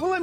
Well, let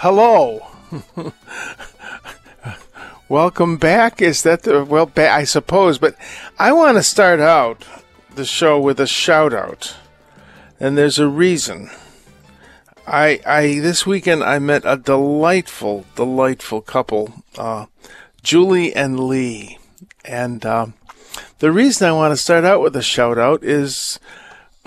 Hello. Welcome back. Is that the, well, I suppose, but I want to start out the show with a shout out. And there's a reason. I this weekend I met a delightful couple, Julie and Lee. And the reason I want to start out with a shout out is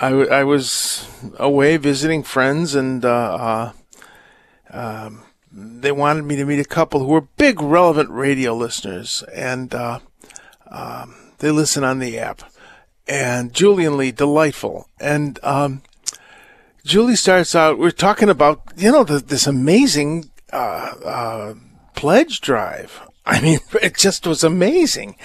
I was away visiting friends, and they wanted me to meet a couple who were big Relevant Radio listeners, and they listen on the app. And Julie and Lee, delightful. And Julie starts out, we're talking about, you know, this amazing pledge drive. I mean, it just was amazing.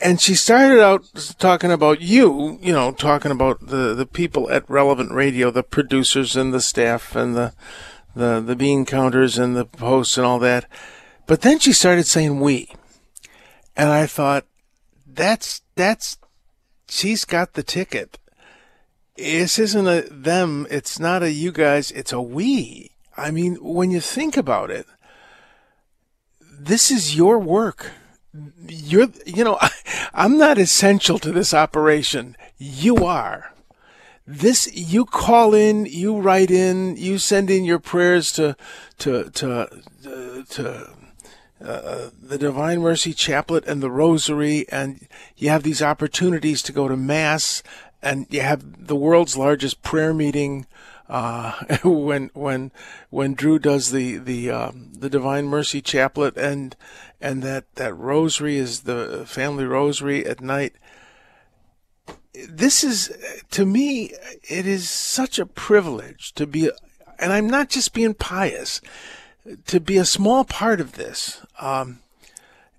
And she started out talking about you know, talking about the people at Relevant Radio, the producers and the staff and the bean counters and the hosts and all that. But then she started saying we. And I thought, she's got the ticket. This isn't a them, it's not a you guys, it's a we. I mean, when you think about it, this is your work. I'm not essential to this operation. You are. This, you call in, you write in, you send in your prayers to the Divine Mercy Chaplet and the Rosary, and you have these opportunities to go to Mass, and you have the world's largest prayer meeting. When Drew does the Divine Mercy Chaplet, and that Rosary is the family Rosary at night. This is, to me, it is such a privilege to be, and I'm not just being pious, to be a small part of this.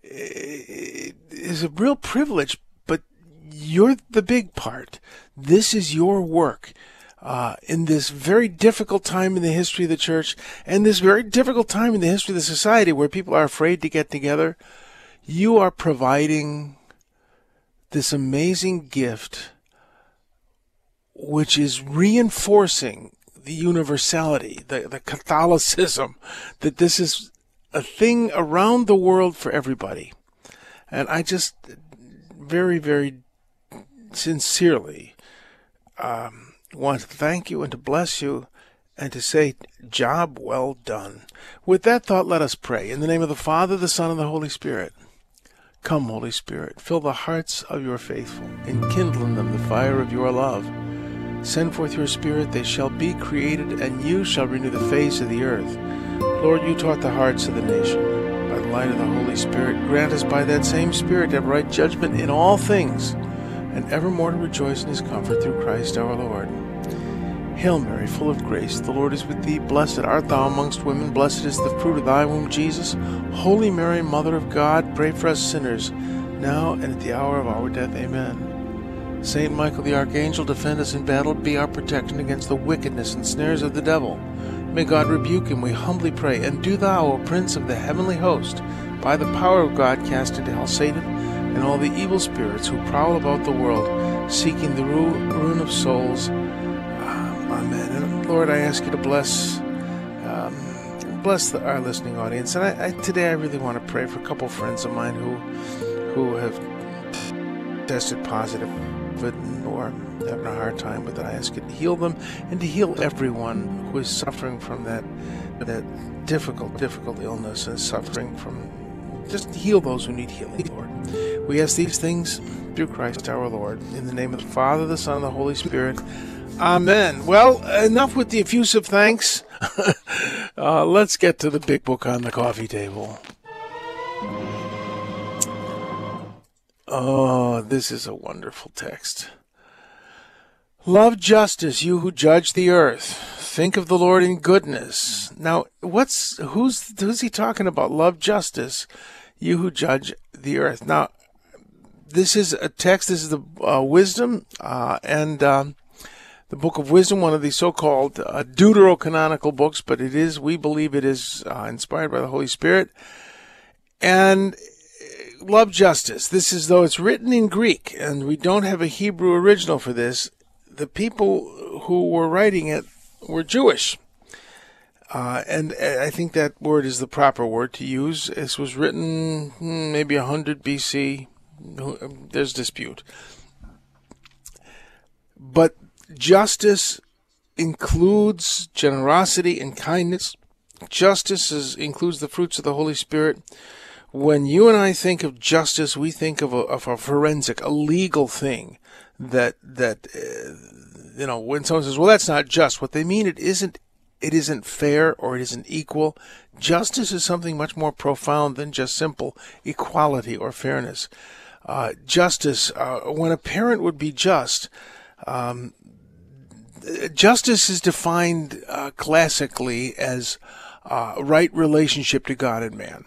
It is a real privilege, but you're the big part. This is your work. In this very difficult time in the history of the church, and this very difficult time in the history of the society where people are afraid to get together, you are providing this amazing gift, which is reinforcing the universality, the Catholicism, that this is a thing around the world for everybody. And I just very, very sincerely want to thank you and to bless you and to say, job well done. With that thought, let us pray. In the name of the Father, the Son, and the Holy Spirit. Come, Holy Spirit, fill the hearts of your faithful and kindle in them the fire of your love. Send forth your Spirit, they shall be created, and you shall renew the face of the earth. Lord, you taught the hearts of the nation. By the light of the Holy Spirit, grant us by that same Spirit to have right judgment in all things, and evermore to rejoice in his comfort through Christ our Lord. Hail Mary, full of grace, the Lord is with thee. Blessed art thou amongst women. Blessed is the fruit of thy womb, Jesus. Holy Mary, Mother of God, pray for us sinners, now and at the hour of our death. Amen. Saint Michael the Archangel, defend us in battle. Be our protection against the wickedness and snares of the devil. May God rebuke him, we humbly pray. And do thou, O Prince of the heavenly host, by the power of God, cast into hell Satan and all the evil spirits who prowl about the world, seeking the ruin of souls. Amen. And Lord, I ask you to bless our listening audience. And today I really want to pray for a couple friends of mine who have tested positive or having a hard time with it. I ask you to heal them and to heal everyone who is suffering from that difficult illness and suffering from. Just heal those who need healing, Lord. We ask these things through Christ our Lord. In the name of the Father, the Son, and the Holy Spirit. Amen. Well, enough with the effusive thanks. Let's get to the big book on the coffee table. Oh, this is a wonderful text. Love justice, you who judge the earth. Think of the Lord in goodness. Now, who's he talking about? Love justice, you who judge the earth. Now, this is a text. This is the Wisdom and the Book of Wisdom, one of the so-called deuterocanonical books, but it is, we believe, it is inspired by the Holy Spirit. And love justice. This is, though it's written in Greek, and we don't have a Hebrew original for this. The people who were writing it were Jewish. And I think that word is the proper word to use. This was written maybe 100 BC. There's dispute. But justice includes generosity and kindness. Justice includes the fruits of the Holy Spirit. When you and I think of justice, we think of a forensic, a legal thing. That when someone says, well, that's not just, what they mean, it isn't fair or it isn't equal. Justice is something much more profound than just simple equality or fairness. Justice, when a parent would be just, justice is defined classically as right relationship to God and man.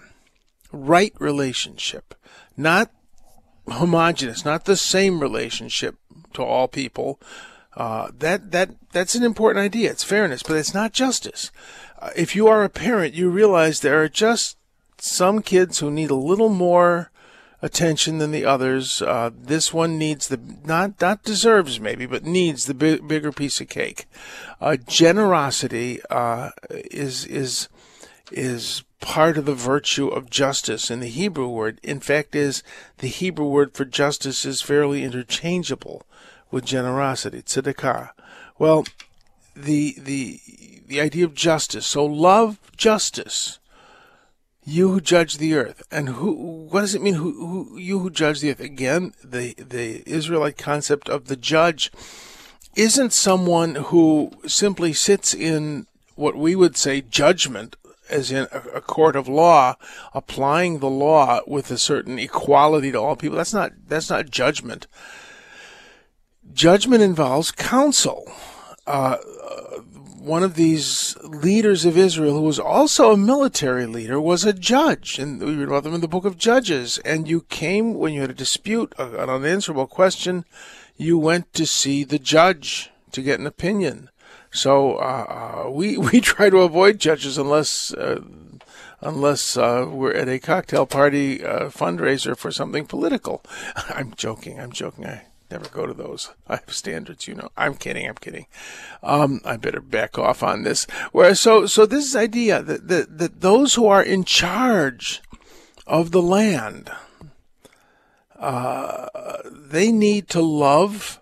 Right relationship, not homogeneous, not the same relationship to all people. That's an important idea. It's fairness, but it's not justice. If you are a parent, you realize there are just some kids who need a little more attention than the others. This one needs the not deserves maybe, but needs the bigger piece of cake. Generosity is part of the virtue of justice in the Hebrew word. In fact, the Hebrew word for justice is fairly interchangeable with generosity, tzedakah. Well, the idea of justice. So love justice, you who judge the earth. And what does it mean, you who judge the earth? Again, the Israelite concept of the judge isn't someone who simply sits in what we would say judgment, as in a court of law, applying the law with a certain equality to all people. That's not judgment. Judgment involves counsel. One of these leaders of Israel, who was also a military leader, was a judge, and we read about them in the Book of Judges. And you came when you had a dispute, an unanswerable question, you went to see the judge to get an opinion. So we try to avoid judges unless we're at a cocktail party fundraiser for something political. I'm joking. I never go to those. I have standards, you know. I'm kidding. I better back off on this. So this idea that those who are in charge of the land, they need to love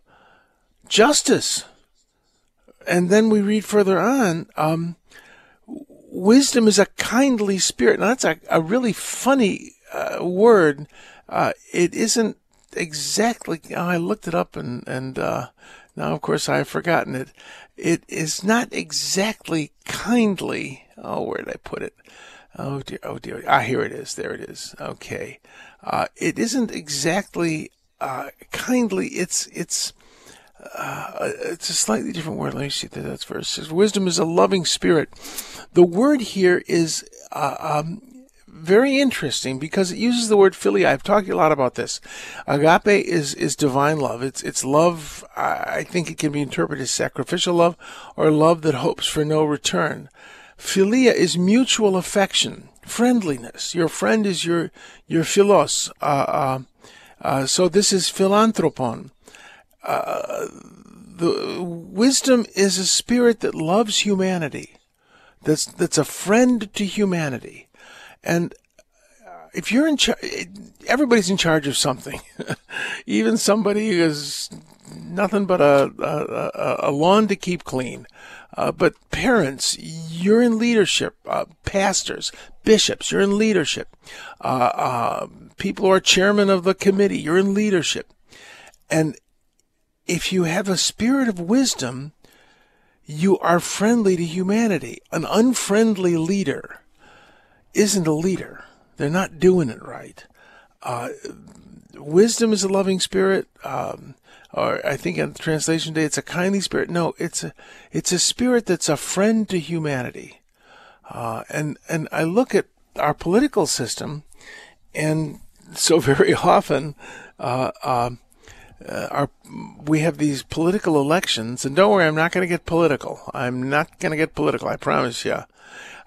justice. And then we read further on, wisdom is a kindly spirit. Now, that's a really funny word. It isn't exactly, I looked it up and now, of course, I have forgotten it. It is not exactly kindly. Oh, where did I put it? Oh, dear. Ah, here it is. There it is. Okay. It isn't exactly kindly. It's a slightly different word. Let me see. That's verse 6. Wisdom is a loving spirit. The word here is very interesting because it uses the word philia. I've talked a lot about this. Agape is divine love. It's love. I think it can be interpreted as sacrificial love or love that hopes for no return. Philia is mutual affection, friendliness. Your friend is your philos. So this is philanthropon. The wisdom is a spirit that loves humanity, that's a friend to humanity. And if you're in charge, everybody's in charge of something. Even somebody who is nothing but a lawn to keep clean. But parents, you're in leadership. Pastors, bishops, you're in leadership. People who are chairman of the committee, you're in leadership. And if you have a spirit of wisdom, you are friendly to humanity. An unfriendly leader isn't a leader. They're not doing it right. wisdom is a loving spirit. Or I think on the translation day, it's a kindly spirit. No, it's a spirit that's a friend to humanity. And I look at our political system, and so very often, we have these political elections, and don't worry, I'm not going to get political. I'm not going to get political. I promise you.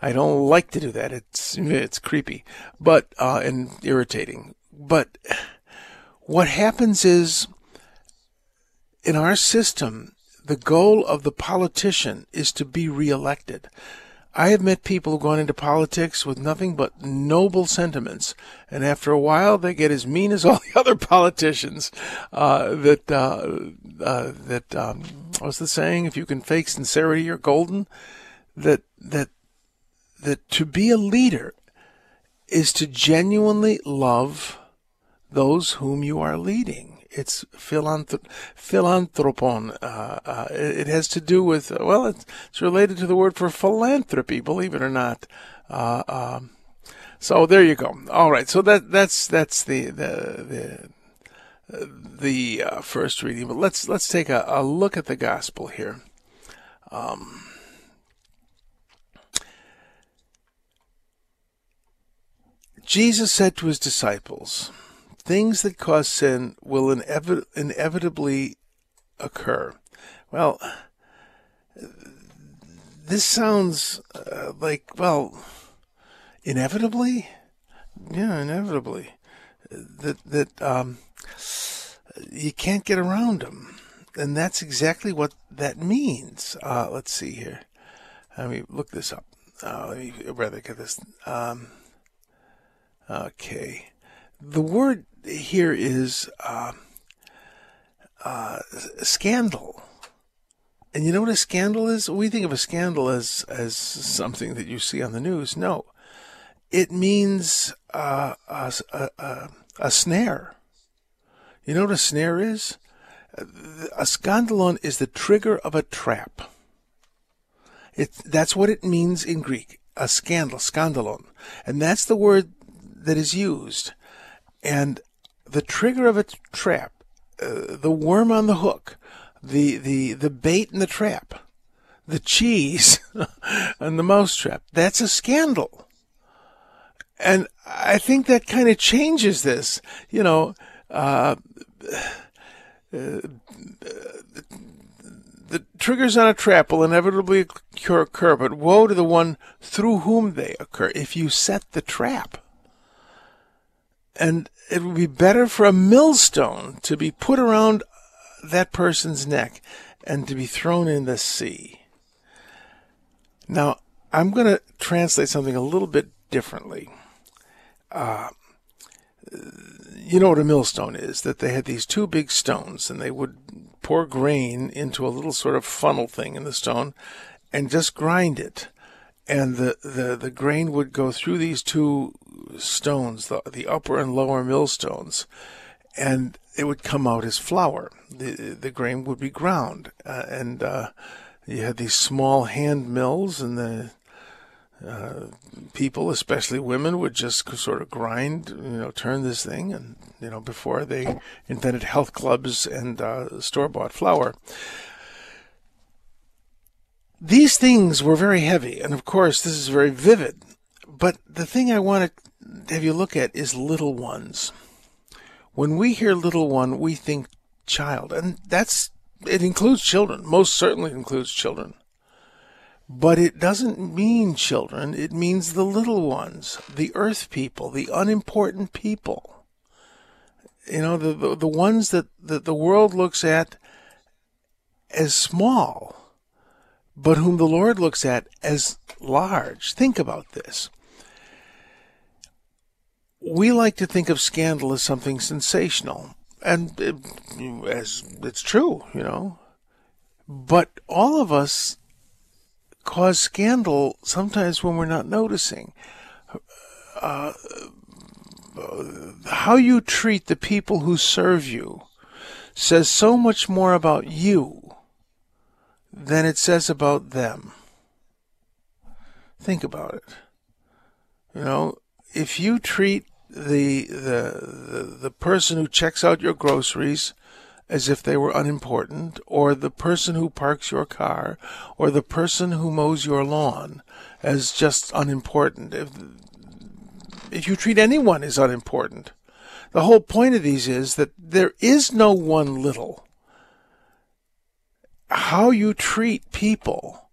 I don't like to do that. It's creepy, but and irritating. But what happens is, in our system, the goal of the politician is to be reelected. I have met people who've gone into politics with nothing but noble sentiments, and after a while, they get as mean as all the other politicians. What's the saying? If you can fake sincerity, you're golden. That to be a leader is to genuinely love those whom you are leading. It's philanthropon. It has to do with, well, it's related to the word for philanthropy, believe it or not. So there you go. All right. So that's the first reading. But let's take a look at the gospel here. Jesus said to his disciples, things that cause sin will inevitably occur. Well, this sounds like, well, inevitably? Yeah, inevitably. That you can't get around them. And that's exactly what that means. Let's see here. Let me look this up. Let me get this. Okay. The word here is scandal. And you know what a scandal is? We think of a scandal as something that you see on the news. No. It means a snare. You know what a snare is? A scandalon is the trigger of a trap. That's what it means in Greek. A scandal, scandalon. And that's the word that is used. And the trigger of a trap, the worm on the hook, the bait and the trap, the cheese and the mousetrap, that's a scandal. And I think that kind of changes this. You know, the triggers on a trap will inevitably occur, but woe to the one through whom they occur if you set the trap. And it would be better for a millstone to be put around that person's neck and to be thrown in the sea. Now, I'm going to translate something a little bit differently. You know what a millstone is, that they had these two big stones and they would pour grain into a little sort of funnel thing in the stone and just grind it. And the grain would go through these two stones, the upper and lower millstones, and it would come out as flour. The grain would be ground, and you had these small hand mills, and the people, especially women, would just sort of grind, turn this thing, and before they invented health clubs and store-bought flour. These things were very heavy, and of course, this is very vivid. But the thing I want to have you look at is little ones. When we hear little one, we think child. And it includes children, most certainly includes children. But it doesn't mean children. It means the little ones, the earth people, the unimportant people. The ones that the world looks at as small, but whom the Lord looks at as large. Think about this. We like to think of scandal as something sensational, and as it's true, But all of us cause scandal sometimes when we're not noticing. How you treat the people who serve you says so much more about you than it says about them. Think about it. If you treat the person who checks out your groceries as if they were unimportant, or the person who parks your car, or the person who mows your lawn as just unimportant. If you treat anyone as unimportant, the whole point of these is that there is no one little. How you treat people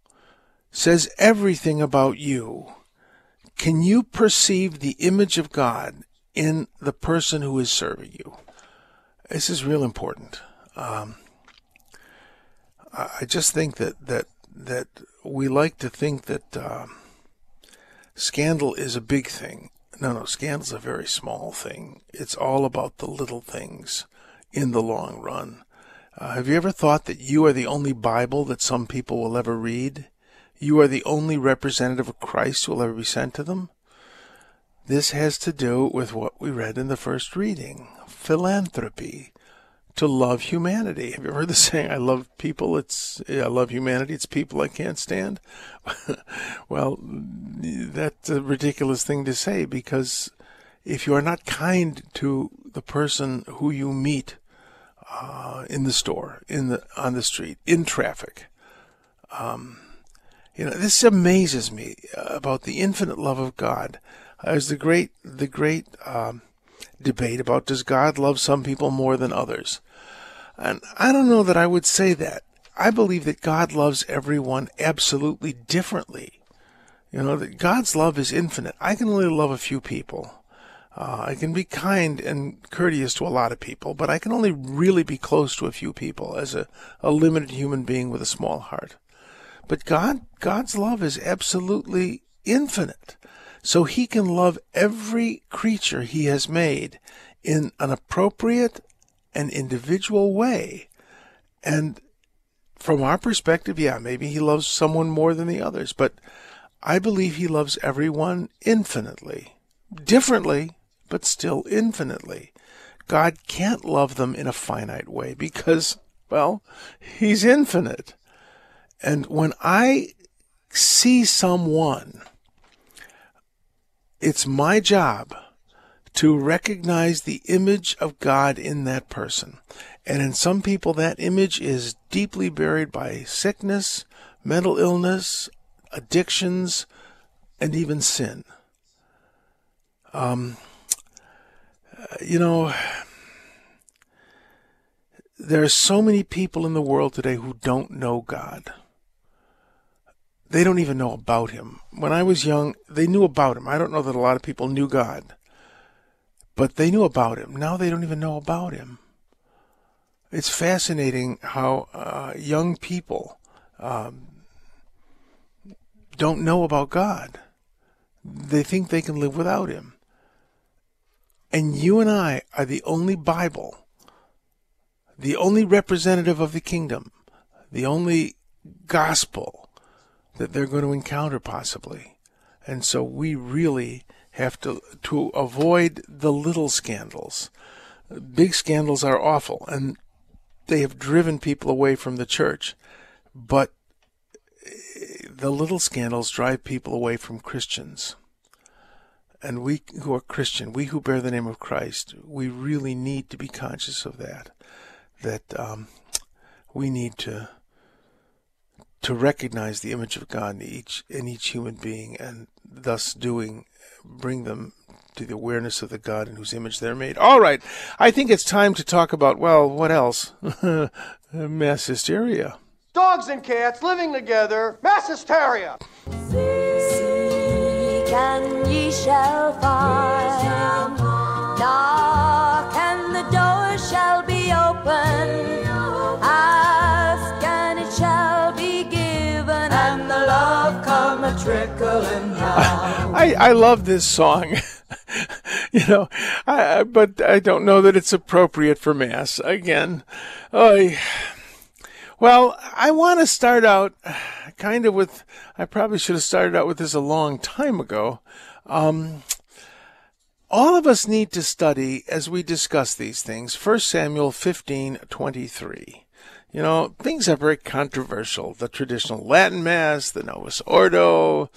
says everything about you. Can you perceive the image of God in the person who is serving you? This is real important. I just think that we like to think that scandal is a big thing. No, scandal's a very small thing. It's all about the little things in the long run. Have you ever thought that you are the only Bible that some people will ever read? You are the only representative of Christ who will ever be sent to them? This has to do with what we read in the first reading, philanthropy, to love humanity. Have you ever heard the saying, I love people, I love humanity, it's people I can't stand? Well, that's a ridiculous thing to say, because if you are not kind to the person who you meet in the store, on the street, in traffic, this amazes me about the infinite love of God. There's the great debate about, does God love some people more than others? And I don't know that I would say that. I believe that God loves everyone absolutely differently. That God's love is infinite. I can only love a few people. I can be kind and courteous to a lot of people, but I can only really be close to a few people as a limited human being with a small heart. But God's love is absolutely infinite. So he can love every creature he has made in an appropriate and individual way. And from our perspective, yeah, maybe he loves someone more than the others, but I believe he loves everyone infinitely. Differently, but still infinitely. God can't love them in a finite way because, well, he's infinite. And when I see someone, it's my job to recognize the image of God in that person. And in some people, that image is deeply buried by sickness, mental illness, addictions, and even sin. There are so many people in the world today who don't know God. They don't even know about him. When I was young, they knew about him. I don't know that a lot of people knew God, but they knew about him. Now they don't even know about him. It's fascinating how young people don't know about God. They think they can live without him. And you and I are the only Bible, the only representative of the kingdom, the only gospel that they're going to encounter possibly. And so we really have to avoid the little scandals. Big scandals are awful, and they have driven people away from the church. But the little scandals drive people away from Christians. And we who are Christian, we who bear the name of Christ, we really need to be conscious of that. That we need to recognize the image of God in each human being, and thus doing, bring them to the awareness of the God in whose image they're made. All right, I think it's time to talk about, well, what else? Mass hysteria. Dogs and cats living together, mass hysteria. Seek and ye shall find. Knock and the door shall be open. I love this song, but I don't know that it's appropriate for Mass. Again, I want to start out kind of with, I probably should have started out with this a long time ago. All of us need to study, as we discuss these things, 1 Samuel 15:23. you know, things are very controversial. The traditional Latin Mass, the Novus Ordo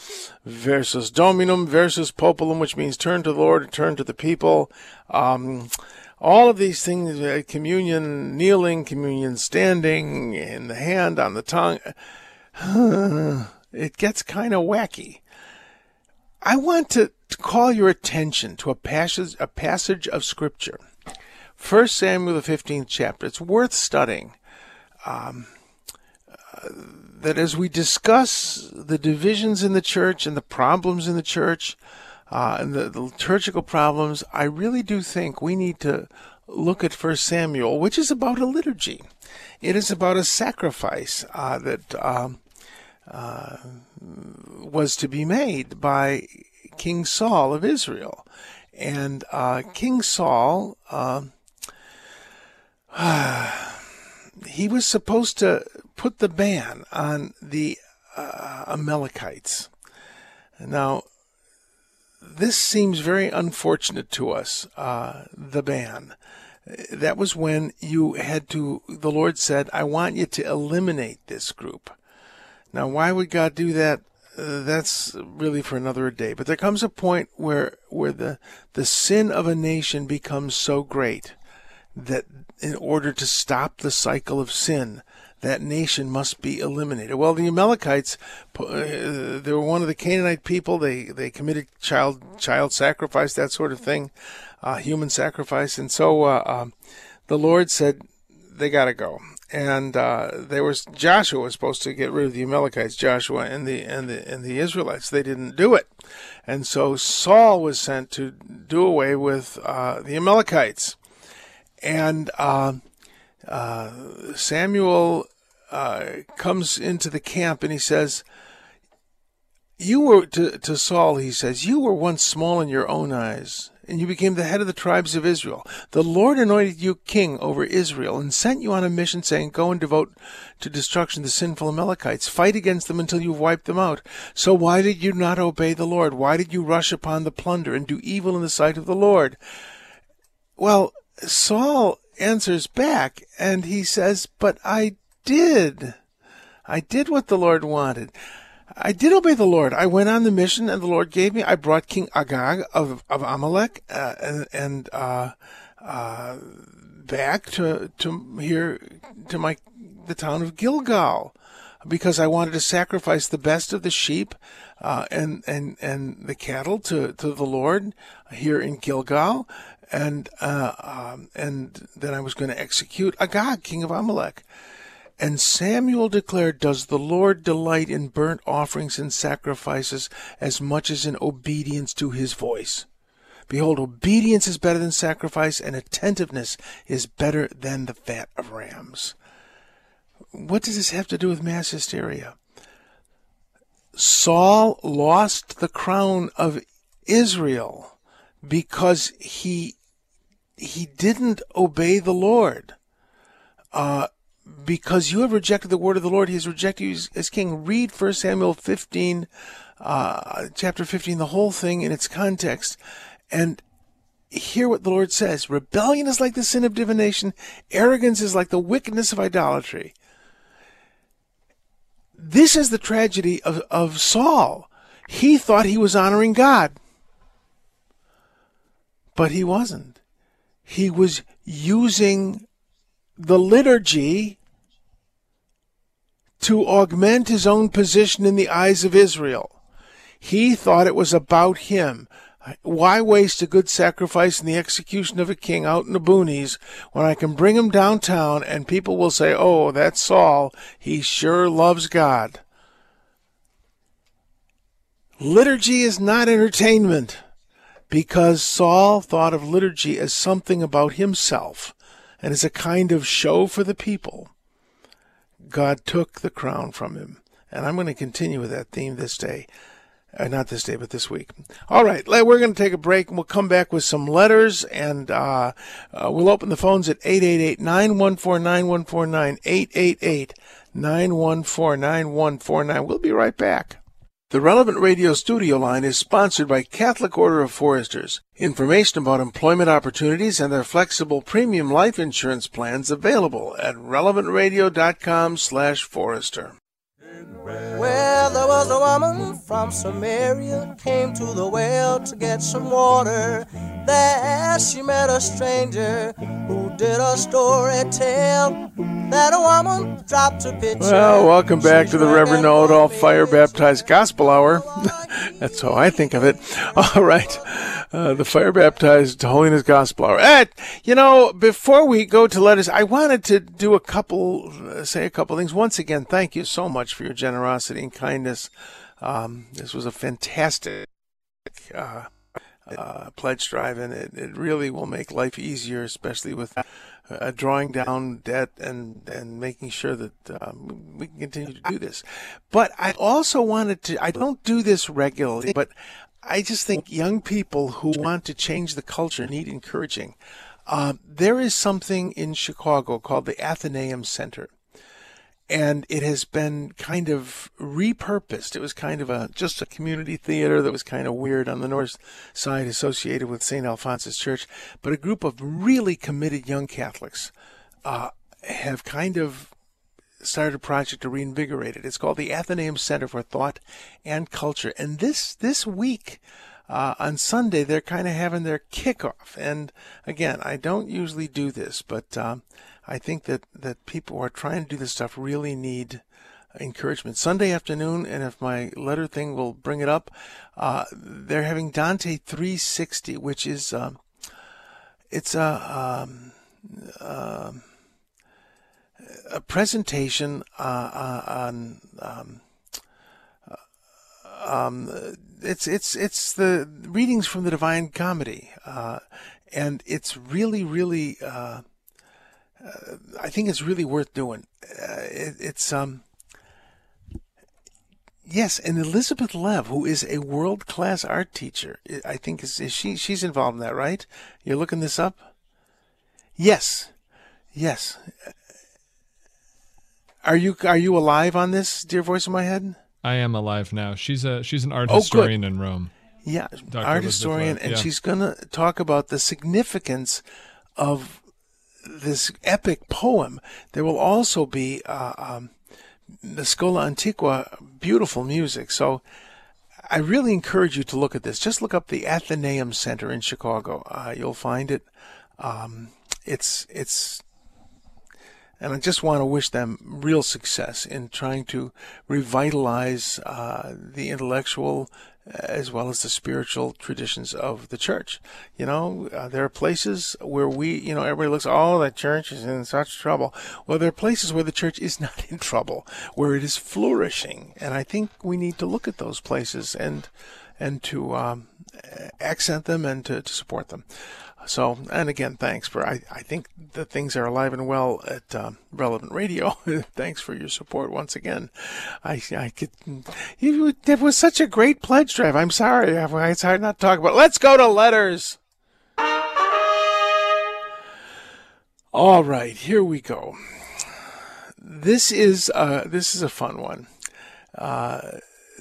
versus Dominum versus Populum, which means turn to the Lord, turn to the people. All of these things, communion kneeling, communion standing, in the hand, on the tongue, it gets kind of wacky. I want to call your attention to a passage of Scripture, 1 Samuel, the 15th chapter. It's worth studying. That as we discuss the divisions in the church and the problems in the church, and the liturgical problems, I really do think we need to look at 1 Samuel, which is about a liturgy. It is about a sacrifice that was to be made by King Saul of Israel. And King Saul, he was supposed to put the ban on the Amalekites. Now, this seems very unfortunate to us, the ban. That was when you had to, the Lord said, I want you to eliminate this group. Now, why would God do that? That's really for another day. But there comes a point where the sin of a nation becomes so great that in order to stop the cycle of sin, that nation must be eliminated. Well, the Amalekites, they were one of the Canaanite people. They committed child sacrifice, that sort of thing, human sacrifice. And so the Lord said, they got to go. And Joshua was supposed to get rid of the Amalekites, Joshua and the Israelites. They didn't do it, and so Saul was sent to do away with the Amalekites. And Samuel comes into the camp and he says, "You were to Saul." He says, "You were once small in your own eyes, and you became the head of the tribes of Israel. The Lord anointed you king over Israel and sent you on a mission saying, go and devote to destruction the sinful Amalekites. Fight against them until you've wiped them out. So why did you not obey the Lord? Why did you rush upon the plunder and do evil in the sight of the Lord?" Well, Saul answers back and he says, but I did what the Lord wanted. I did obey the Lord. I went on the mission, and the Lord gave me. I brought King Agag of Amalek back to here to the town of Gilgal, because I wanted to sacrifice the best of the sheep and the cattle to the Lord here in Gilgal, and then I was going to execute Agag, king of Amalek. And Samuel declared, does the Lord delight in burnt offerings and sacrifices as much as in obedience to his voice? Behold, obedience is better than sacrifice, and attentiveness is better than the fat of rams. What does this have to do with mass hysteria? Saul lost the crown of Israel because he didn't obey the Lord. Because you have rejected the word of the Lord, he has rejected you as king. Read 1 Samuel 15, chapter 15, the whole thing in its context, and hear what the Lord says. Rebellion is like the sin of divination. Arrogance is like the wickedness of idolatry. This is the tragedy of Saul. He thought he was honoring God, but he wasn't. He was using the liturgy to augment his own position in the eyes of Israel. He thought it was about him. Why waste a good sacrifice in the execution of a king out in the boonies when I can bring him downtown and people will say, oh, that's Saul. He sure loves God. Liturgy is not entertainment, because Saul thought of liturgy as something about himself and as a kind of show for the people. God took the crown from him. And I'm going to continue with that theme this day. Not this day, but this week. All right, we're going to take a break, and we'll come back with some letters, and we'll open the phones at 888-914-9149, 888-914-9149. We'll be right back. The Relevant Radio studio line is sponsored by Catholic Order of Foresters. Information about employment opportunities and their flexible premium life insurance plans available at relevantradio.com/forester. Well, there was a woman from Samaria, came to the well to get some water. There she met a stranger who did a story tell that a woman dropped a pitcher. Well, welcome back to the Reverend Know-It-All Fire Baptized Gospel Hour. That's how I think of it. All right. The Fire Baptized Holiness Gospel Hour. You know, before we go to letters, I wanted to do a couple, say a couple things. Once again, thank you so much for your generosity and kindness. This was a fantastic pledge drive, and it really will make life easier, especially with drawing down debt and making sure that we can continue to do this. But I also wanted to, I don't do this regularly, but I just think young people who want to change the culture need encouraging. There is something in Chicago called the Athenaeum Center, and it has been kind of repurposed. It was kind of just a community theater that was kind of weird on the north side associated with Saint Alphonsus Church, but a group of really committed young Catholics have kind of started a project to reinvigorate it. It's called the Athenaeum Center for Thought and Culture. And this week, on Sunday, they're kind of having their kickoff. And again, I don't usually do this, but I think that people who are trying to do this stuff really need encouragement. Sunday afternoon, and if my letter thing will bring it up, they're having Dante 360, which is, a presentation on it's the readings from the Divine Comedy, and it's really I think it's really worth doing. Yes, and Elizabeth Lev, who is a world-class art teacher, I think she's involved in that, right? You're looking this up? Yes. Are you alive on this, dear voice in my head? I am alive now. She's an art historian in Rome. Yeah, Dr. art historian, and she's going to talk about the significance of this epic poem. There will also be the Scola Antiqua, beautiful music. So I really encourage you to look at this. Just look up the Athenaeum Center in Chicago. You'll find it. And I just want to wish them real success in trying to revitalize the intellectual as well as the spiritual traditions of the church. You know, there are places where everybody looks, the church is in such trouble. Well, there are places where the church is not in trouble, where it is flourishing. And I think we need to look at those places and to accent them and to support them. So, and again, thanks for, I think the things are alive and well at Relevant Radio. Thanks for your support once again. It was such a great pledge drive. I'm sorry. It's hard not to talk about it. Let's go to letters. All right, here we go. This is a fun one.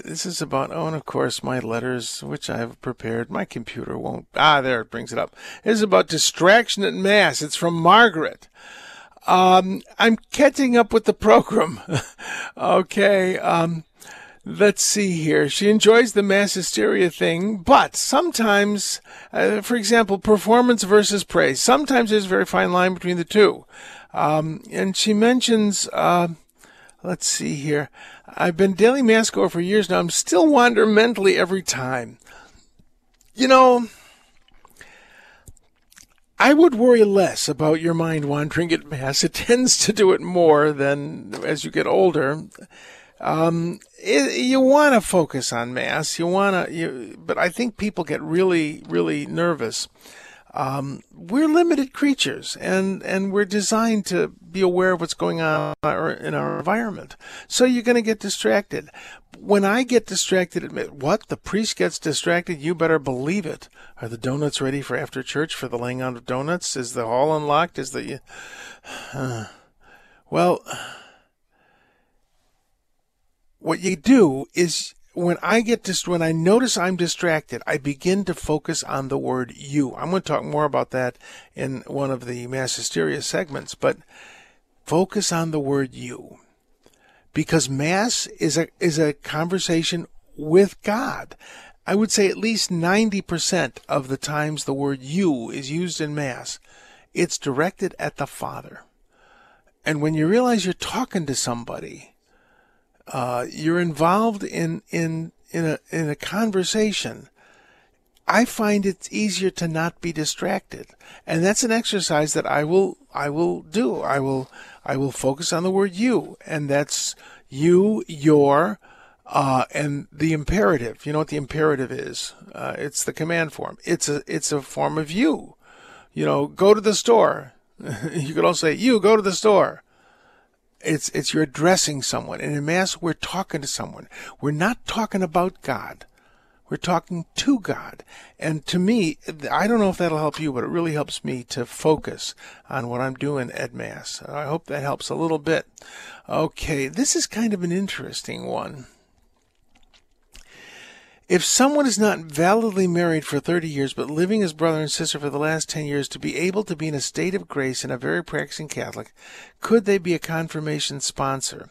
This is about, and of course, my letters, which I have prepared. My computer won't. There, it brings it up. It's about distraction at Mass. It's from Margaret. I'm catching up with the program. Okay, let's see here. She enjoys the Mass hysteria thing, but sometimes, for example, performance versus praise. Sometimes there's a very fine line between the two. And she mentions... let's see here. I've been daily Mass goer for years now. I'm still wander mentally every time. You know, I would worry less about your mind wandering at Mass. It tends to do it more than as you get older. You want to focus on Mass. But I think people get really, really nervous. We're limited creatures, and we're designed to be aware of what's going on in our environment. So you're going to get distracted. When I get distracted, the priest gets distracted? You better believe it. Are the donuts ready for after church, for the laying out of donuts? Is the hall unlocked? What you do is when I notice I'm distracted, I begin to focus on the word you. I'm going to talk more about that in one of the Mass Hysteria segments, but focus on the word you. Because Mass is a conversation with God. I would say at least 90% of the times the word you is used in Mass, it's directed at the Father. And when you realize you're talking to somebody, you're involved in a conversation, I find it's easier to not be distracted. And that's an exercise that I will do. I will focus on the word you, and that's you, your, and the imperative. You know what the imperative is? It's the command form. It's a form of you. You know, go to the store. You could also say, you, go to the store. It's you're addressing someone. And in Mass, we're talking to someone. We're not talking about God. We're talking to God. And to me, I don't know if that'll help you, but it really helps me to focus on what I'm doing at Mass. I hope that helps a little bit. Okay, this is kind of an interesting one. If someone is not validly married for 30 years, but living as brother and sister for the last 10 years, to be able to be in a state of grace and a very practicing Catholic, could they be a confirmation sponsor?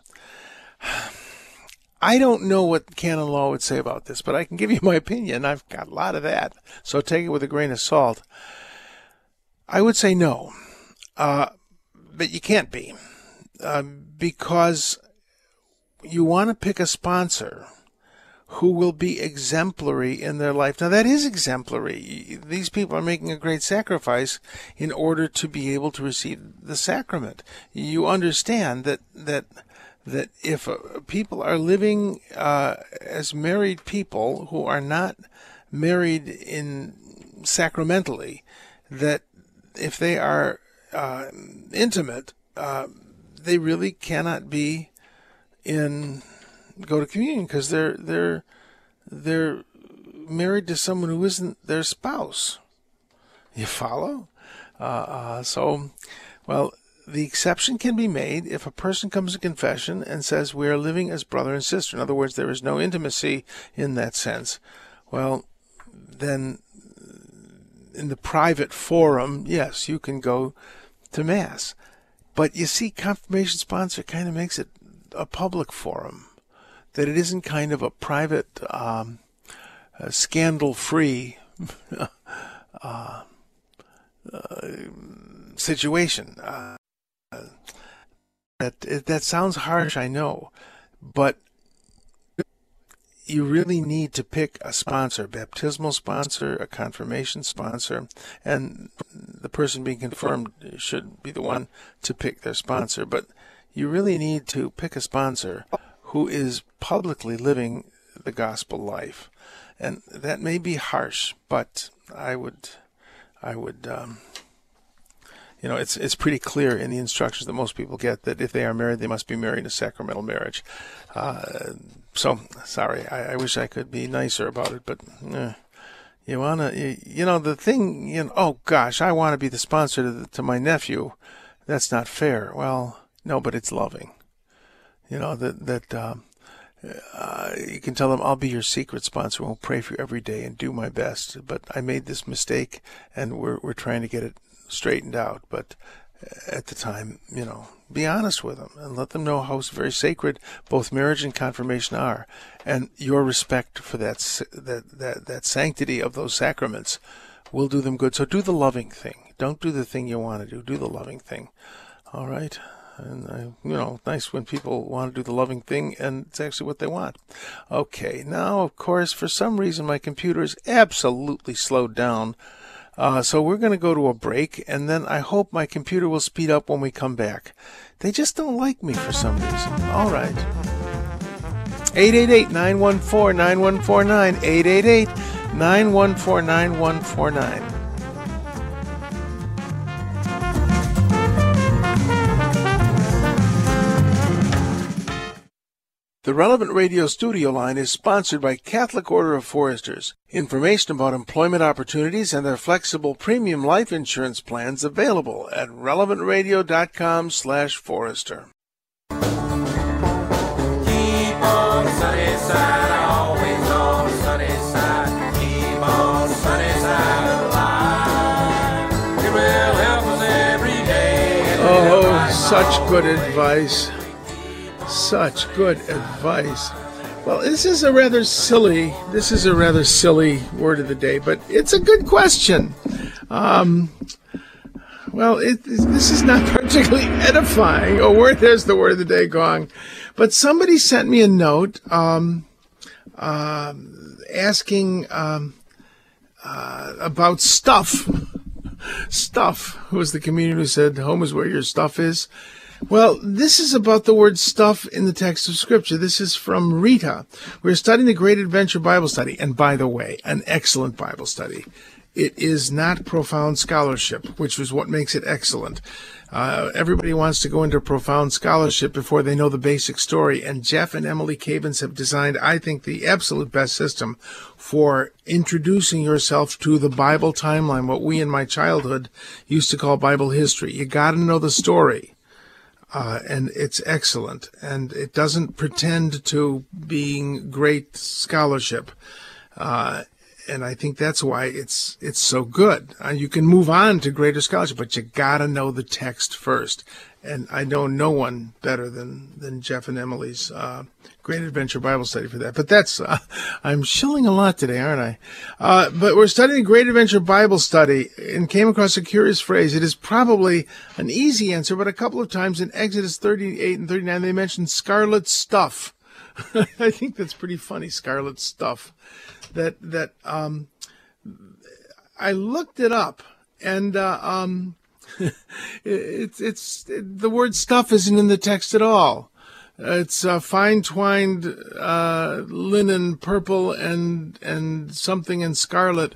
I don't know what canon law would say about this, but I can give you my opinion. I've got a lot of that, so take it with a grain of salt. I would say no, but you can't be, because you want to pick a sponsor who will be exemplary in their life. Now, that is exemplary. These people are making a great sacrifice in order to be able to receive the sacrament. You understand that if people are living as married people who are not married in sacramentally, that if they are intimate, they really cannot be in... go to communion, because they're married to someone who isn't their spouse. You follow? So, the exception can be made if a person comes to confession and says, we are living as brother and sister. In other words, there is no intimacy in that sense. Well, then in the private forum, yes, you can go to Mass. But you see, confirmation sponsor kind of makes it a public forum, that it isn't kind of a private, scandal-free situation. That sounds harsh, I know, but you really need to pick a sponsor, baptismal sponsor, a confirmation sponsor, and the person being confirmed should be the one to pick their sponsor. But you really need to pick a sponsor who is publicly living the gospel life. And that may be harsh, but I would, it's pretty clear in the instructions that most people get that if they are married, they must be married in a sacramental marriage. So, sorry, I wish I could be nicer about it, but I want to be the sponsor to my nephew. That's not fair. Well, no, but it's loving. You know, that you can tell them, I'll be your secret sponsor. We'll pray for you every day and do my best. But I made this mistake, and we're trying to get it straightened out. But at the time, you know, be honest with them and let them know how very sacred both marriage and confirmation are, and your respect for that sanctity of those sacraments will do them good. So do the loving thing. Don't do the thing you want to do. Do the loving thing. All right. And, nice when people want to do the loving thing, and it's actually what they want. Okay, now, of course, for some reason, my computer is absolutely slowed down. So we're going to go to a break, and then I hope my computer will speed up when we come back. They just don't like me for some reason. All right. 888-914-9149. 888-914-9149. The Relevant Radio studio line is sponsored by Catholic Order of Foresters. Information about employment opportunities and their flexible premium life insurance plans available at relevantradio.com/forester. Keep on sunny side always. Such good advice. Well, this is a rather silly word of the day, but it's a good question. This is not particularly edifying. Oh, there's the word of the day gong. But somebody sent me a note asking about stuff. Stuff, who was the comedian who said, home is where your stuff is. Well, this is about the word stuff in the text of Scripture. This is from Rita. We're studying the Great Adventure Bible Study. And by the way, an excellent Bible study. It is not profound scholarship, which is what makes it excellent. Everybody wants to go into profound scholarship before they know the basic story. And Jeff and Emily Cavins have designed, I think, the absolute best system for introducing yourself to the Bible timeline, what we in my childhood used to call Bible history. You got to know the story. And it's excellent. And it doesn't pretend to being great scholarship. And I think that's why it's so good. You can move on to greater scholarship, but you got to know the text first. And I know no one better than Jeff and Emily's Great Adventure Bible Study for that. But that's, I'm shilling a lot today, aren't I? But we're studying Great Adventure Bible Study and came across a curious phrase. It is probably an easy answer, but a couple of times in Exodus 38 and 39, they mentioned scarlet stuff. I think that's pretty funny, scarlet stuff. That I looked it up, and it's the word stuff isn't in the text at all. It's fine twined linen, purple and something in scarlet.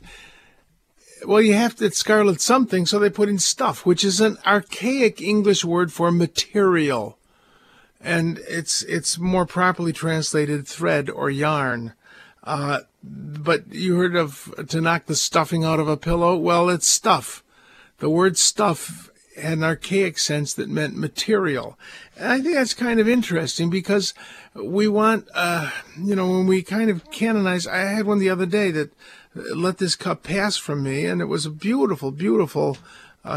Well, it's scarlet something, so they put in stuff, which is an archaic English word for material, and it's more properly translated thread or yarn. But you heard of to knock the stuffing out of a pillow? Well, it's stuff. The word stuff had an archaic sense that meant material. And I think that's kind of interesting because we want, when we kind of canonize, I had one the other day that let this cup pass from me, and it was a beautiful, beautiful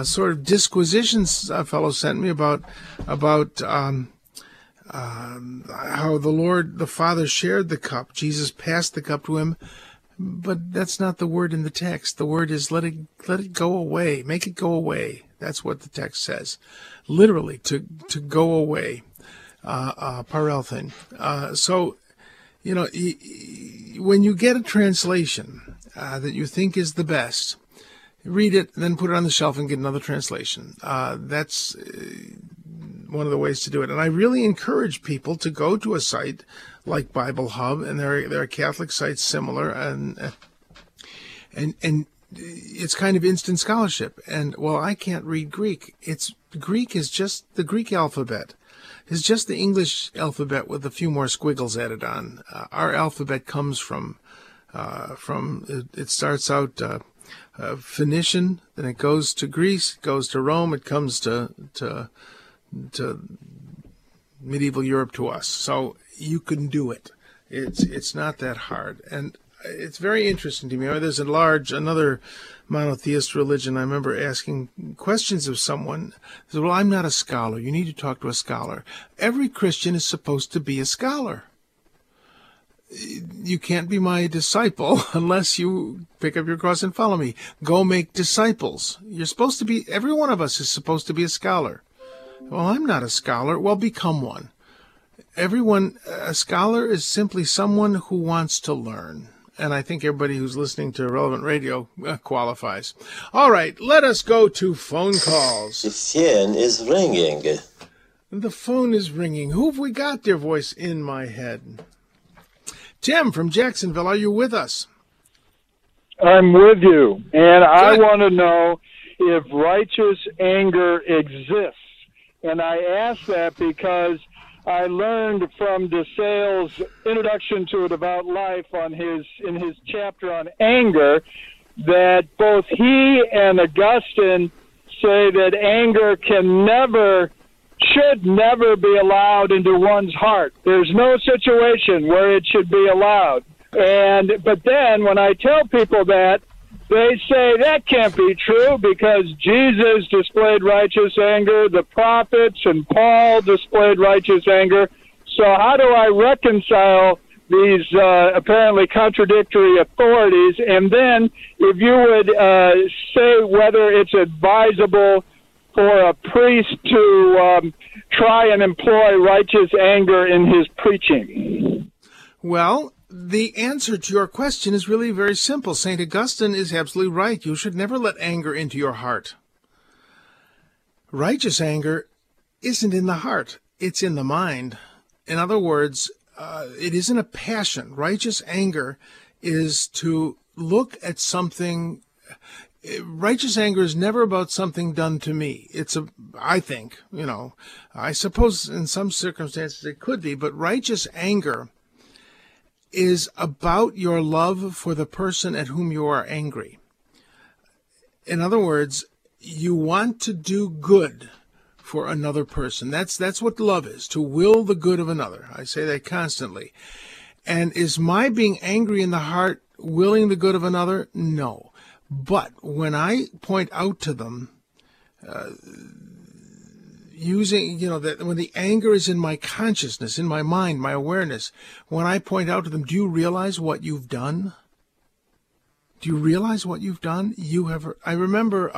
sort of disquisition a fellow sent me about how the Lord, the Father, shared the cup. Jesus passed the cup to him, but that's not the word in the text. The word is let it go away, make it go away. That's what the text says, literally to go away, parelthin. So, when you get a translation that you think is the best, read it, then put it on the shelf and get another translation. That's one of the ways to do it. And I really encourage people to go to a site like Bible Hub, and there are Catholic sites similar, and it's kind of instant scholarship. And well, I can't read Greek. The Greek alphabet is just the English alphabet with a few more squiggles added on. Our alphabet comes from it starts out Phoenician, then it goes to Greece, goes to Rome, it comes to medieval Europe, to us. So you can do it. It's not that hard. And it's very interesting to me. There's another monotheist religion. I remember asking questions of someone. They said, well, I'm not a scholar. You need to talk to a scholar. Every Christian is supposed to be a scholar. You can't be my disciple unless you pick up your cross and follow me. Go make disciples. Every one of us is supposed to be a scholar. Well, I'm not a scholar. Well, become one. A scholar is simply someone who wants to learn. And I think everybody who's listening to Relevant Radio qualifies. All right, let us go to phone calls. The phone is ringing. The phone is ringing. Who have we got, dear voice in my head? Tim from Jacksonville, are you with us? I'm with you. And I want to know if righteous anger exists. And I ask that because I learned from DeSale's Introduction to a Devout Life in his chapter on anger that both he and Augustine say that anger should never be allowed into one's heart. There's no situation where it should be allowed. But then when I tell people that, They say that can't be true because Jesus displayed righteous anger, the prophets and Paul displayed righteous anger. So how do I reconcile these apparently contradictory authorities? And then if you would say whether it's advisable for a priest to try and employ righteous anger in his preaching. Well, the answer to your question is really very simple. St. Augustine is absolutely right. You should never let anger into your heart. Righteous anger isn't in the heart. It's in the mind. In other words, it isn't a passion. Righteous anger is to look at something. Righteous anger is never about something done to me. It's a, I think, you know, I suppose in some circumstances it could be, but righteous anger is about your love for the person at whom you are angry. In other words, you want to do good for another person. That's what love is, to will the good of another. I say that constantly. And is my being angry in the heart willing the good of another? No. But when I point out to them, using, you know, that when the anger is in my consciousness, in my mind, my awareness, when I point out to them, do you realize what you've done? Do you realize what you've done? You have. I remember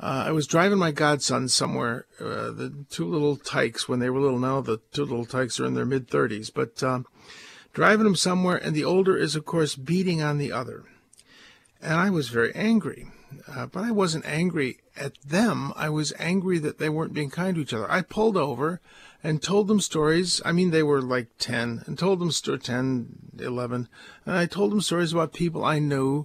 I was driving my godson somewhere, the two little tykes, when they were little. Now the two little tykes are in their mid-30s, but driving them somewhere, and the older is, of course, beating on the other. And I was very angry, but I wasn't angry at them. I was angry that they weren't being kind to each other. I pulled over and told them stories. I mean, they were like 10, and told them 11. And I told them stories about people I knew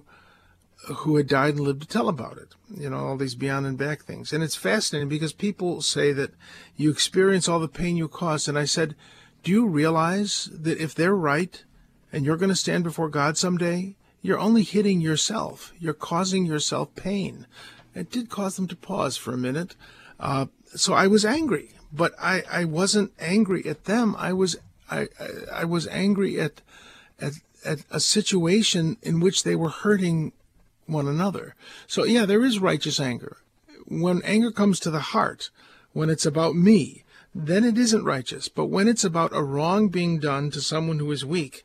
who had died and lived to tell about it. You know, all these beyond and back things. And it's fascinating because people say that you experience all the pain you caused. And I said, do you realize that if they're right and you're going to stand before God someday, you're only hitting yourself. You're causing yourself pain. It did cause them to pause for a minute. So I was angry, but I wasn't angry at them. I was angry at a situation in which they were hurting one another. So yeah, there is righteous anger. When anger comes to the heart, when it's about me, then it isn't righteous. But when it's about a wrong being done to someone who is weak,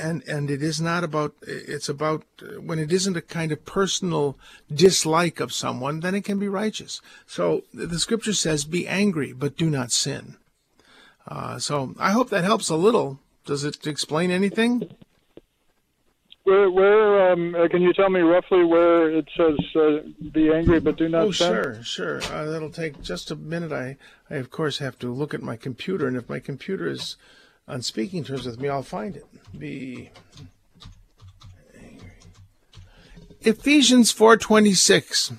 and it is not about, it's about when it isn't a kind of personal dislike of someone, then it can be righteous. So the scripture says, be angry, but do not sin. So I hope that helps a little. Does it explain anything? Where can you tell me roughly where it says be angry but do not sin? Oh, sure. That'll take just a minute. I, of course, have to look at my computer, and if my computer is on speaking terms with me, I'll find it. Be angry. Ephesians 4:26.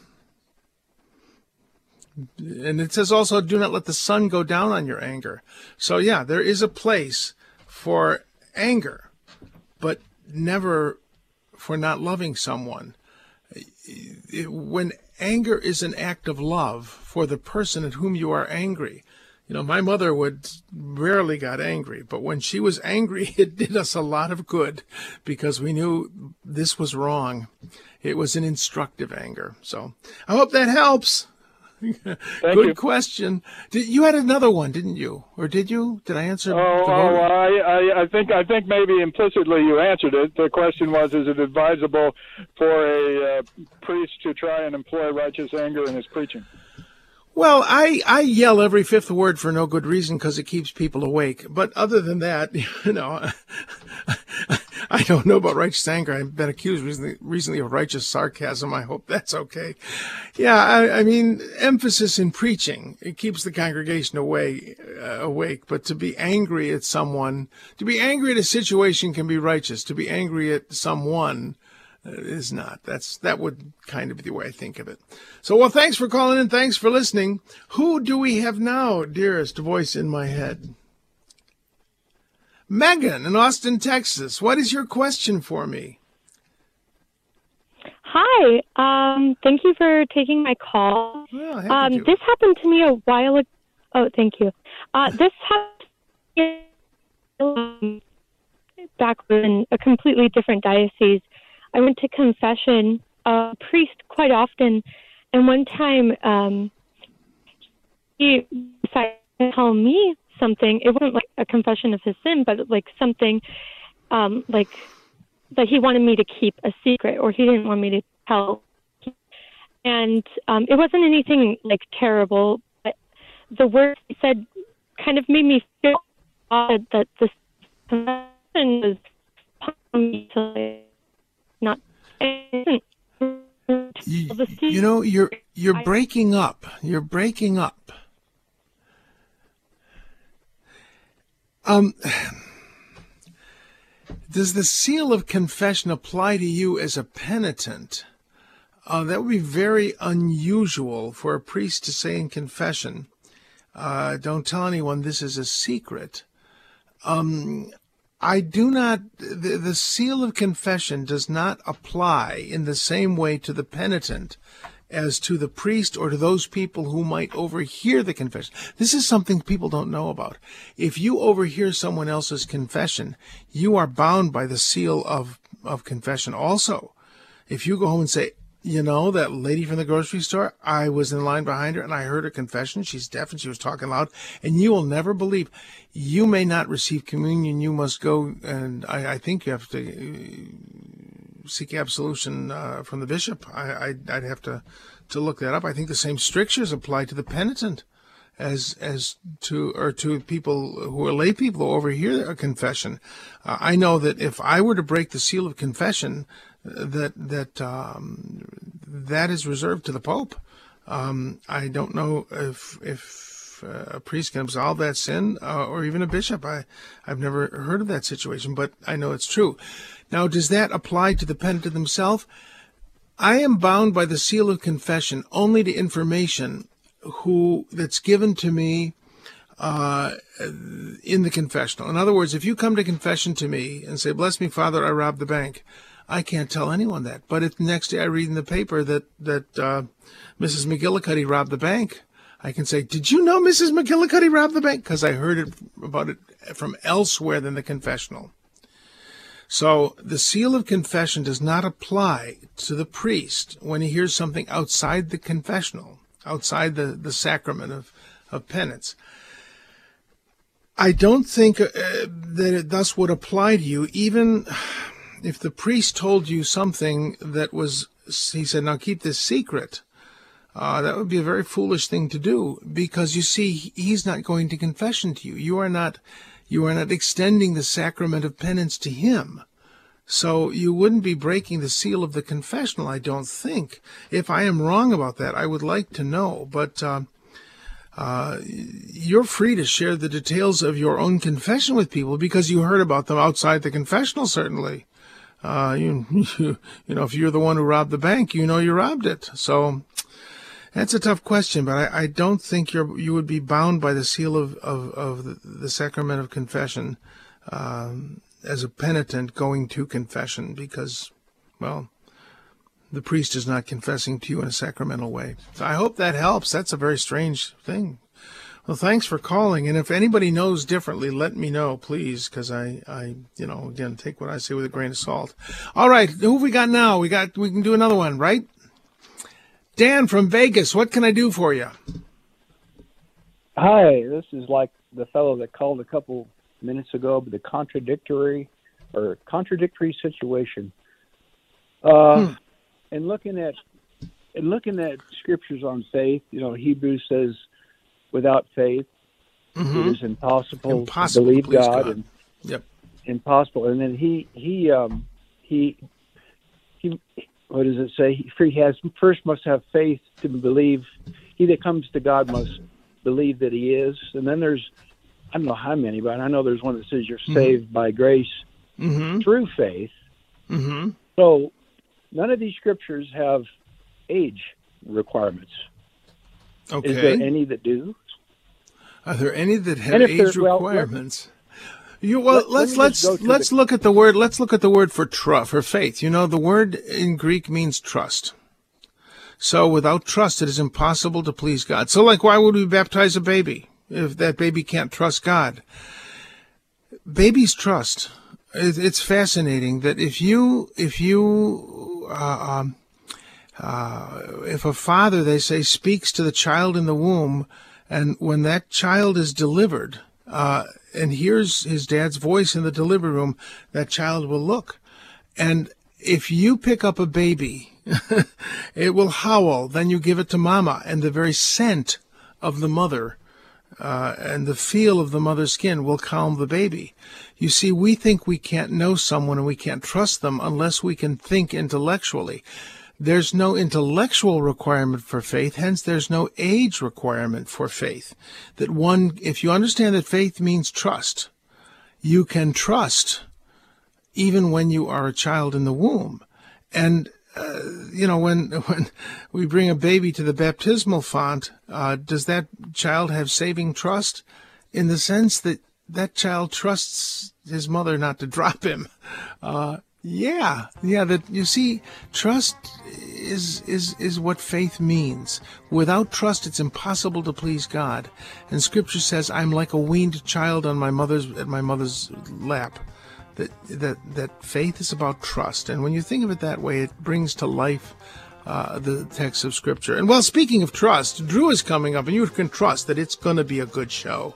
And it says also, do not let the sun go down on your anger. So yeah, there is a place for anger, but never for not loving someone. When anger is an act of love for the person at whom you are angry. You know, my mother would rarely got angry, but when she was angry, it did us a lot of good because we knew this was wrong. It was an instructive anger. So I hope that helps. Good question. You had another one, didn't you? Or did you? Did I answer? I think maybe implicitly you answered it. The question was, is it advisable for a priest to try and employ righteous anger in his preaching? Well, I yell every fifth word for no good reason because it keeps people awake. But other than that, you know, I don't know about righteous anger. I've been accused recently of righteous sarcasm. I hope that's okay. Yeah, I mean, emphasis in preaching, it keeps the congregation awake. But to be angry at someone, to be angry at a situation can be righteous. To be angry at someone is not. That would kind of be the way I think of it. So, well, thanks for calling in. Thanks for listening. Who do we have now, dearest voice in my head? Megan in Austin, Texas. What is your question for me? Hi. Thank you for taking my call. Well, this happened to me a while ago. Oh, thank you. This happened back in a completely different diocese. I went to confession, a priest quite often, and one time he decided to tell me something. It wasn't like a confession of his sin, but like something like that he wanted me to keep a secret, or he didn't want me to tell. And it wasn't anything like terrible, but the words he said kind of made me feel odd that this confession was not. You know, you're breaking up. You're breaking up. Does the seal of confession apply to you as a penitent? That would be very unusual for a priest to say in confession, don't tell anyone, this is a secret. I do not, the seal of confession does not apply in the same way to the penitent as to the priest or to those people who might overhear the confession. This is something people don't know about. If you overhear someone else's confession, you are bound by the seal of confession also. If you go home and say, you know, that lady from the grocery store, I was in line behind her and I heard her confession. She's deaf and she was talking loud. And you will never believe. You may not receive communion. You must go, and I think you have to seek absolution from the bishop. I'd have to look that up. I think the same strictures apply to the penitent as to people who are lay people who overhear a confession. I know that if I were to break the seal of confession, that is reserved to the Pope. I don't know if a priest can absolve that sin or even a bishop. I've never heard of that situation, but I know it's true. Now, does that apply to the penitent themselves? I am bound by the seal of confession only to information that's given to me in the confessional. In other words, if you come to confession to me and say, "Bless me, Father, I robbed the bank," I can't tell anyone that. But if the next day I read in the paper that Mrs. McGillicuddy robbed the bank, I can say, "Did you know Mrs. McGillicuddy robbed the bank?" Because I heard about it from elsewhere than the confessional. So the seal of confession does not apply to the priest when he hears something outside the confessional, outside the sacrament of penance. I don't think that it thus would apply to you, even if the priest told you something that was, he said, "Now keep this secret," that would be a very foolish thing to do, because you see, he's not going to confession to you. You are not extending the sacrament of penance to him. So you wouldn't be breaking the seal of the confessional, I don't think. If I am wrong about that, I would like to know, but you're free to share the details of your own confession with people because you heard about them outside the confessional, certainly. You know, if you're the one who robbed the bank, you know you robbed it. So that's a tough question, but I don't think you would be bound by the seal of the sacrament of confession as a penitent going to confession because, well, the priest is not confessing to you in a sacramental way. So I hope that helps. That's a very strange thing. Well, thanks for calling. And if anybody knows differently, let me know, please, because I, you know, again, take what I say with a grain of salt. All right, who have we got now? We can do another one, right? Dan from Vegas, what can I do for you? Hi, this is like the fellow that called a couple minutes ago, but the contradictory situation. And looking at scriptures on faith, you know, Hebrews says, without faith, it is impossible to believe God. And yep, impossible. And then he what does it say? He first must have faith to believe. He that comes to God must believe that he is. And then there's, I don't know how many, but I know there's one that says you're saved by grace through faith. So none of these scriptures have age requirements. Okay. Is there any that do? Are there any that have age requirements? Let's look at the word. Let's look at the word for faith. You know, the word in Greek means trust. So without trust, it is impossible to please God. So, like, why would we baptize a baby if that baby can't trust God? Babies trust. it's fascinating that if a father, they say, speaks to the child in the womb, and when that child is delivered and hears his dad's voice in the delivery room, that child will look. And if you pick up a baby, it will howl. Then you give it to mama, and the very scent of the mother and the feel of the mother's skin will calm the baby. You see, we think we can't know someone and we can't trust them unless we can think intellectually. There's no intellectual requirement for faith, hence there's no age requirement for faith. That one, if you understand that faith means trust, you can trust even when you are a child in the womb. And you know, when we bring a baby to the baptismal font, does that child have saving trust? In the sense that that child trusts his mother not to drop him. Yeah. That, you see, trust is what faith means. Without trust, it's impossible to please God. And Scripture says, "I'm like a weaned child on my mother's lap." That faith is about trust, and when you think of it that way, it brings to life the text of Scripture. And while speaking of trust, Drew is coming up, and you can trust that it's going to be a good show.